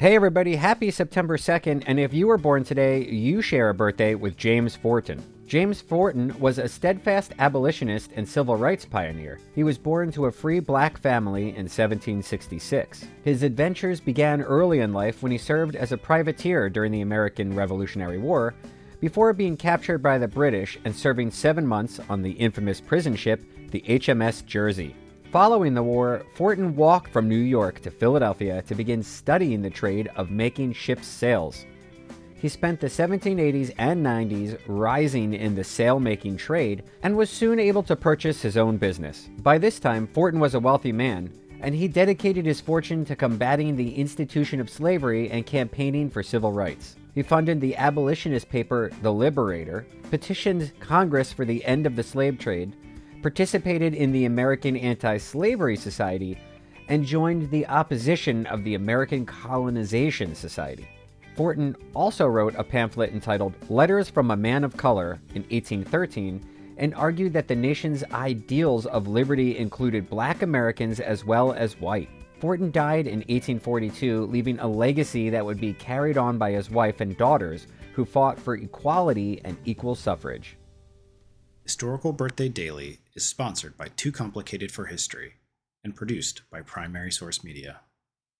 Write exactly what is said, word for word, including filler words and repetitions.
Hey everybody, happy September second, and if you were born today, you share a birthday with James Forten. James Forten was a steadfast abolitionist and civil rights pioneer. He was born to a free black family in seventeen sixty-six. His adventures began early in life when he served as a privateer during the American Revolutionary War, before being captured by the British and serving seven months on the infamous prison ship, the H M S Jersey. Following the war, Forten walked from New York to Philadelphia to begin studying the trade of making ship sails. He spent the seventeen eighties and nineties rising in the sail-making trade and was soon able to purchase his own business. By this time, Forten was a wealthy man, and he dedicated his fortune to combating the institution of slavery and campaigning for civil rights. He funded the abolitionist paper, The Liberator, petitioned Congress for the end of the slave trade, participated in the American Anti-Slavery Society, and joined the opposition of the American Colonization Society. Forten also wrote a pamphlet entitled Letters from a Man of Color in eighteen thirteen and argued that the nation's ideals of liberty included black Americans as well as white. Forten died in eighteen forty-two, leaving a legacy that would be carried on by his wife and daughters, who fought for equality and equal suffrage. Historical Birthday Daily is sponsored by Too Complicated for History and produced by Primary Source Media.